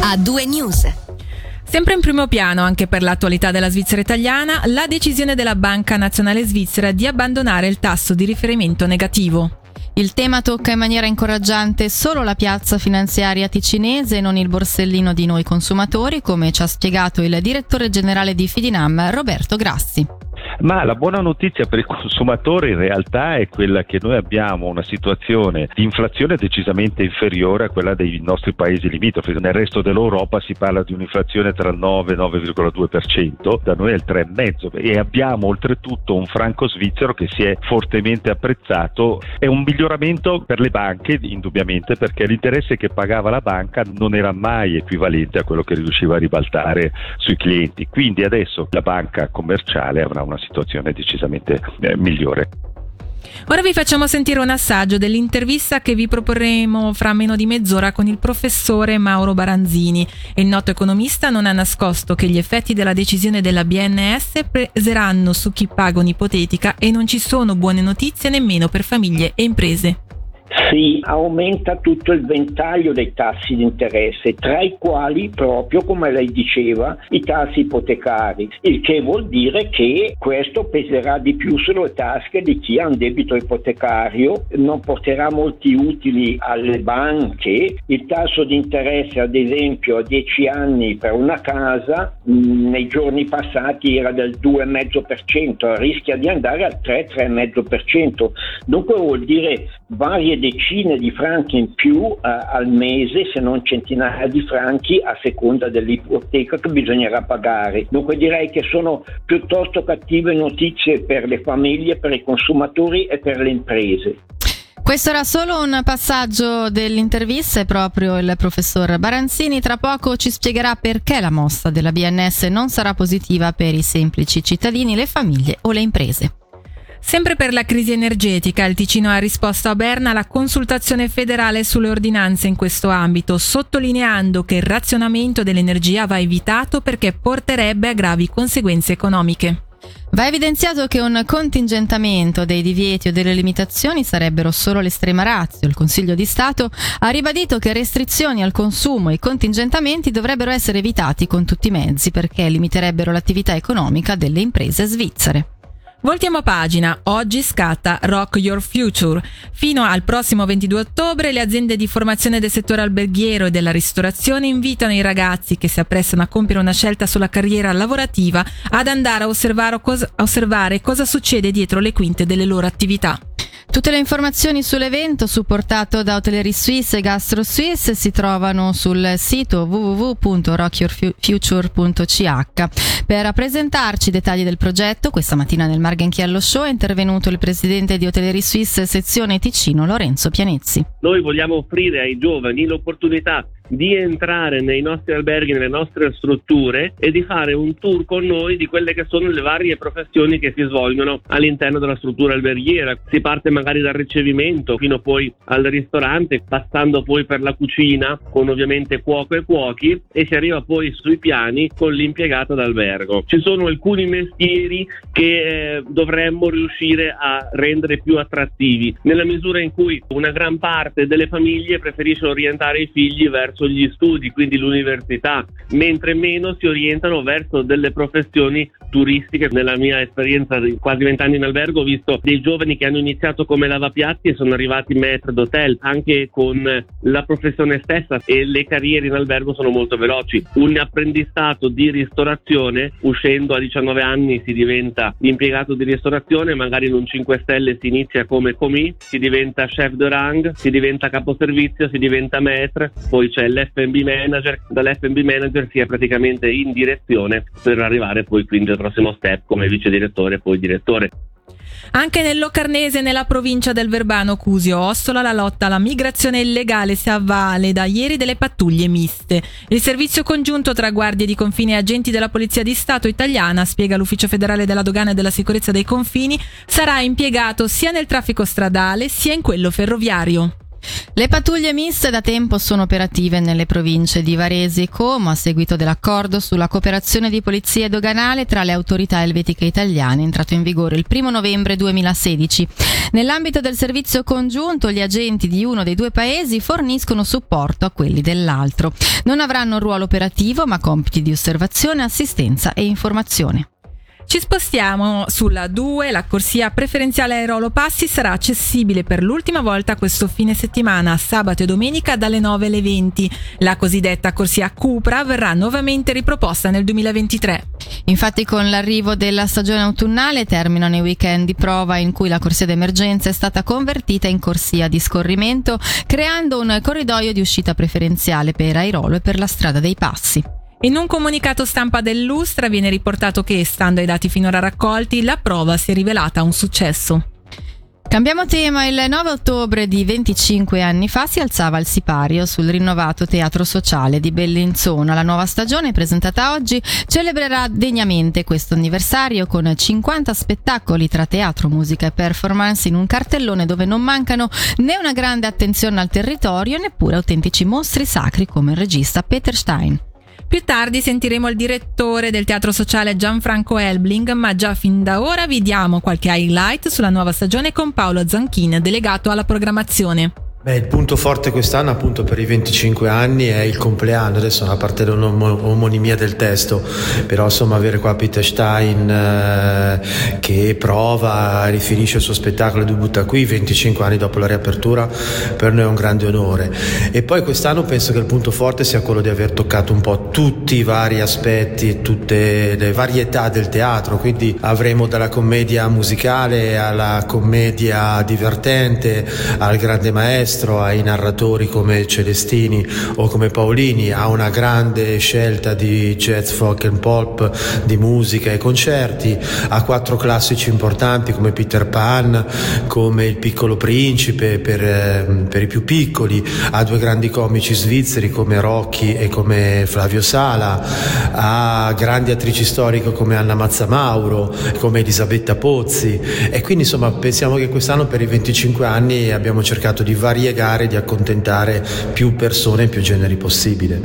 A2 News. Sempre in primo piano, anche per l'attualità della Svizzera italiana, la decisione della Banca Nazionale Svizzera di abbandonare il tasso di riferimento negativo. Il tema tocca in maniera incoraggiante solo la piazza finanziaria ticinese e non il borsellino di noi consumatori, come ci ha spiegato il direttore generale di Fidinam, Roberto Grassi. Ma la buona notizia per il consumatore in realtà è quella che noi abbiamo una situazione di inflazione decisamente inferiore a quella dei nostri paesi limitrofi. Nel resto dell'Europa si parla di un'inflazione tra il 9 e il 9,2%, da noi è il 3,5%, e abbiamo oltretutto un franco svizzero che si è fortemente apprezzato. È un miglioramento per le banche, indubbiamente, perché l'interesse che pagava la banca non era mai equivalente a quello che riusciva a ribaltare sui clienti. Quindi adesso la banca commerciale avrà una situazione decisamente migliore. Ora vi facciamo sentire un assaggio dell'intervista che vi proporremo fra meno di mezz'ora con il professore Mauro Baranzini. Il noto economista non ha nascosto che gli effetti della decisione della BNS peseranno su chi paga un'ipoteca e non ci sono buone notizie nemmeno per famiglie e imprese. Si aumenta tutto il ventaglio dei tassi di interesse, tra i quali proprio, come lei diceva, i tassi ipotecari, il che vuol dire che questo peserà di più sulle tasche di chi ha un debito ipotecario, non porterà molti utili alle banche. Il tasso di interesse, ad esempio, a 10 anni per una casa nei giorni passati era del 2,5%, rischia di andare al 3-3,5%, dunque vuol dire varie decine di franchi in più al mese, se non centinaia di franchi, a seconda dell'ipoteca che bisognerà pagare. Dunque direi che sono piuttosto cattive notizie per le famiglie, per i consumatori e per le imprese. Questo era solo un passaggio dell'intervista, è proprio il professor Baranzini. Tra poco ci spiegherà perché la mossa della BNS non sarà positiva per i semplici cittadini, le famiglie o le imprese. Sempre per la crisi energetica, il Ticino ha risposto a Berna alla consultazione federale sulle ordinanze in questo ambito, sottolineando che il razionamento dell'energia va evitato perché porterebbe a gravi conseguenze economiche. Va evidenziato che un contingentamento dei divieti o delle limitazioni sarebbero solo l'estrema ratio. Il Consiglio di Stato ha ribadito che restrizioni al consumo e contingentamenti dovrebbero essere evitati con tutti i mezzi perché limiterebbero l'attività economica delle imprese svizzere. Voltiamo pagina, oggi scatta Rock Your Future. Fino al prossimo 22 ottobre le aziende di formazione del settore alberghiero e della ristorazione invitano i ragazzi che si apprestano a compiere una scelta sulla carriera lavorativa ad andare a osservare cosa succede dietro le quinte delle loro attività. Tutte le informazioni sull'evento, supportato da HotellerieSuisse e Gastro Suisse, si trovano sul sito www.rockyourfuture.ch. Per presentarci i dettagli del progetto, questa mattina nel Marghenchiello Show è intervenuto il presidente di HotellerieSuisse sezione Ticino, Lorenzo Pianezzi. Noi vogliamo offrire ai giovani l'opportunità di entrare nei nostri alberghi, nelle nostre strutture e di fare un tour con noi di quelle che sono le varie professioni che si svolgono all'interno della struttura alberghiera. Si parte magari dal ricevimento fino poi al ristorante, passando poi per la cucina con ovviamente cuoco e cuochi, e si arriva poi sui piani con l'impiegata d'albergo. Ci sono alcuni mestieri che dovremmo riuscire a rendere più attrattivi, nella misura in cui una gran parte delle famiglie preferisce orientare i figli verso gli studi, quindi l'università, mentre meno si orientano verso delle professioni turistiche. Nella mia esperienza di quasi 20 anni in albergo ho visto dei giovani che hanno iniziato come lavapiatti e sono arrivati maître d'hotel, anche con la professione stessa, e le carriere in albergo sono molto veloci. Un apprendistato di ristorazione, uscendo a 19 anni si diventa impiegato di ristorazione, magari in un 5 stelle si inizia come commis, si diventa chef de rang, si diventa caposervizio, si diventa maître, poi c'è l'F&B manager, dall'F&B manager si è praticamente in direzione per arrivare poi quindi al prossimo step come vice direttore e poi direttore. Anche nel Locarnese, nella provincia del Verbano, Cusio, Ossola, la lotta alla migrazione illegale si avvale da ieri delle pattuglie miste. Il servizio congiunto tra guardie di confine e agenti della Polizia di Stato italiana, spiega l'Ufficio Federale della Dogana e della Sicurezza dei Confini, sarà impiegato sia nel traffico stradale sia in quello ferroviario. Le pattuglie miste da tempo sono operative nelle province di Varese e Como a seguito dell'accordo sulla cooperazione di polizia doganale tra le autorità elvetiche italiane entrato in vigore il 1 novembre 2016. Nell'ambito del servizio congiunto, gli agenti di uno dei due paesi forniscono supporto a quelli dell'altro. Non avranno un ruolo operativo, ma compiti di osservazione, assistenza e informazione. Ci spostiamo sulla 2, la corsia preferenziale Airolo Passi sarà accessibile per l'ultima volta questo fine settimana, sabato e domenica dalle 9 alle 20. La cosiddetta corsia Cupra verrà nuovamente riproposta nel 2023. Infatti con l'arrivo della stagione autunnale terminano i weekend di prova in cui la corsia d'emergenza è stata convertita in corsia di scorrimento, creando un corridoio di uscita preferenziale per Airolo e per la Strada dei Passi. In un comunicato stampa dell'Ustra viene riportato che, stando ai dati finora raccolti, la prova si è rivelata un successo. Cambiamo tema, il 9 ottobre di 25 anni fa si alzava il sipario sul rinnovato teatro sociale di Bellinzona. La nuova stagione, presentata oggi, celebrerà degnamente questo anniversario con 50 spettacoli tra teatro, musica e performance in un cartellone dove non mancano né una grande attenzione al territorio, neppure autentici mostri sacri come il regista Peter Stein. Più tardi sentiremo il direttore del teatro sociale Gianfranco Helbling, ma già fin da ora vi diamo qualche highlight sulla nuova stagione con Paolo Zanchin, delegato alla programmazione. Il punto forte quest'anno, appunto per i 25 anni, è il compleanno. Adesso a parte l'omonimia del testo, però insomma avere qua Peter Stein che prova, riferisce il suo spettacolo e debutta qui 25 anni dopo la riapertura, per noi è un grande onore. E poi quest'anno penso che il punto forte sia quello di aver toccato un po' tutti i vari aspetti, tutte le varietà del teatro, quindi avremo dalla commedia musicale alla commedia divertente, al grande maestro, ai narratori come Celestini o come Paolini, ha una grande scelta di jazz, folk and pop, di musica e concerti, ha 4 classici importanti come Peter Pan, come Il Piccolo Principe per i più piccoli, ha 2 grandi comici svizzeri come Rocky e come Flavio Sala, ha grandi attrici storiche come Anna Mazzamauro, come Elisabetta Pozzi, e quindi insomma pensiamo che quest'anno per i 25 anni abbiamo cercato di variegare, di accontentare più persone e più generi possibile.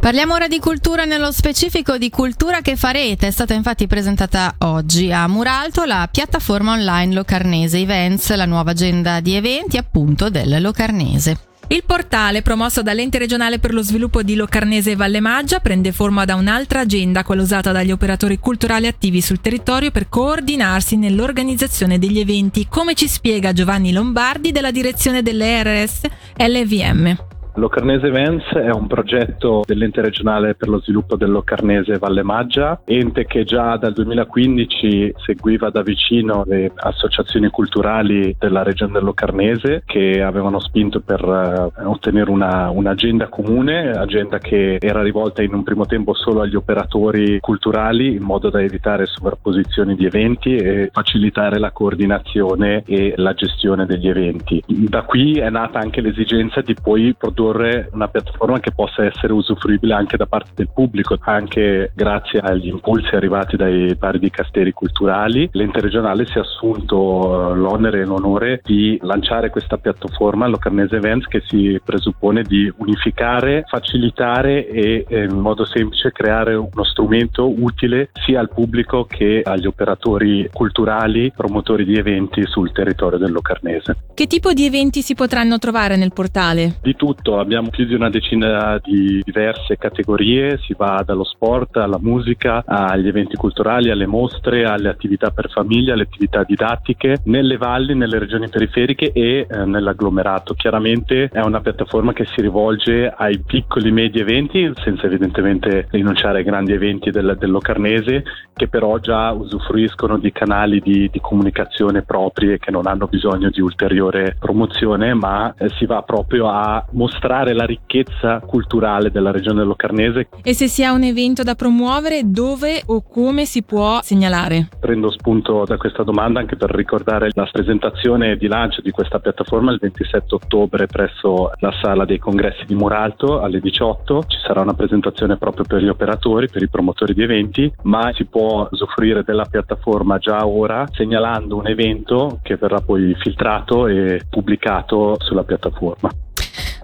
Parliamo ora di cultura, nello specifico di Cultura che farete. È stata infatti presentata oggi a Muralto la piattaforma online Locarnese Events, la nuova agenda di eventi appunto del Locarnese. Il portale, promosso dall'Ente regionale per lo sviluppo di Locarnese e Valle Maggia, prende forma da un'altra agenda, quella usata dagli operatori culturali attivi sul territorio per coordinarsi nell'organizzazione degli eventi, come ci spiega Giovanni Lombardi della direzione delle RS LVM. Locarnese Events è un progetto dell'Ente regionale per lo sviluppo del Locarnese Valle Maggia, ente che già dal 2015 seguiva da vicino le associazioni culturali della regione del Locarnese che avevano spinto per ottenere un'agenda comune, agenda che era rivolta in un primo tempo solo agli operatori culturali in modo da evitare sovrapposizioni di eventi e facilitare la coordinazione e la gestione degli eventi. Da qui è nata anche l'esigenza di poi produrre una piattaforma che possa essere usufruibile anche da parte del pubblico, anche grazie agli impulsi arrivati dai vari dicasteri culturali. L'ente regionale si è assunto l'onere e l'onore di lanciare questa piattaforma Locarnese Events, che si presuppone di unificare, facilitare e in modo semplice creare uno strumento utile sia al pubblico che agli operatori culturali, promotori di eventi sul territorio del Locarnese. Che tipo di eventi si potranno trovare nel portale? Di tutto. Abbiamo più di una decina di diverse categorie, si va dallo sport alla musica, agli eventi culturali, alle mostre, alle attività per famiglia, alle attività didattiche, nelle valli, nelle regioni periferiche e nell'agglomerato. Chiaramente è una piattaforma che si rivolge ai piccoli e medi eventi, senza evidentemente rinunciare ai grandi eventi del Locarnese, che però già usufruiscono di canali di comunicazione propri e che non hanno bisogno di ulteriore promozione, ma si va proprio a mostrare mostrare la ricchezza culturale della regione locarnese. E se si ha un evento da promuovere, dove o come si può segnalare? Prendo spunto da questa domanda anche per ricordare la presentazione di lancio di questa piattaforma il 27 ottobre presso la sala dei congressi di Muralto alle 18. Ci sarà una presentazione proprio per gli operatori, per i promotori di eventi, ma si può usufruire della piattaforma già ora segnalando un evento che verrà poi filtrato e pubblicato sulla piattaforma.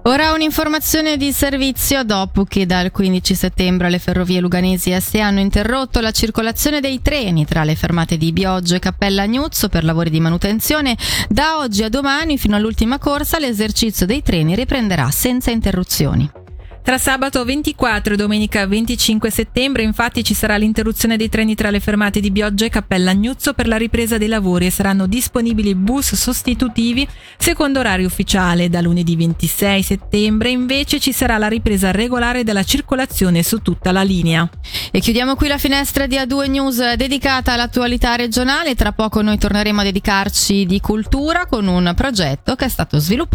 Ora un'informazione di servizio dopo che dal 15 settembre le Ferrovie Luganesi SA hanno interrotto la circolazione dei treni tra le fermate di Bioggio e Cappella Agnuzzo per lavori di manutenzione. Da oggi a domani fino all'ultima corsa l'esercizio dei treni riprenderà senza interruzioni. Tra sabato 24 e domenica 25 settembre infatti ci sarà l'interruzione dei treni tra le fermate di Bioggio e Cappella Agnuzzo per la ripresa dei lavori e saranno disponibili bus sostitutivi secondo orario ufficiale. Da lunedì 26 settembre invece ci sarà la ripresa regolare della circolazione su tutta la linea. E chiudiamo qui la finestra di A2 News dedicata all'attualità regionale. Tra poco noi torneremo a dedicarci di cultura con un progetto che è stato sviluppato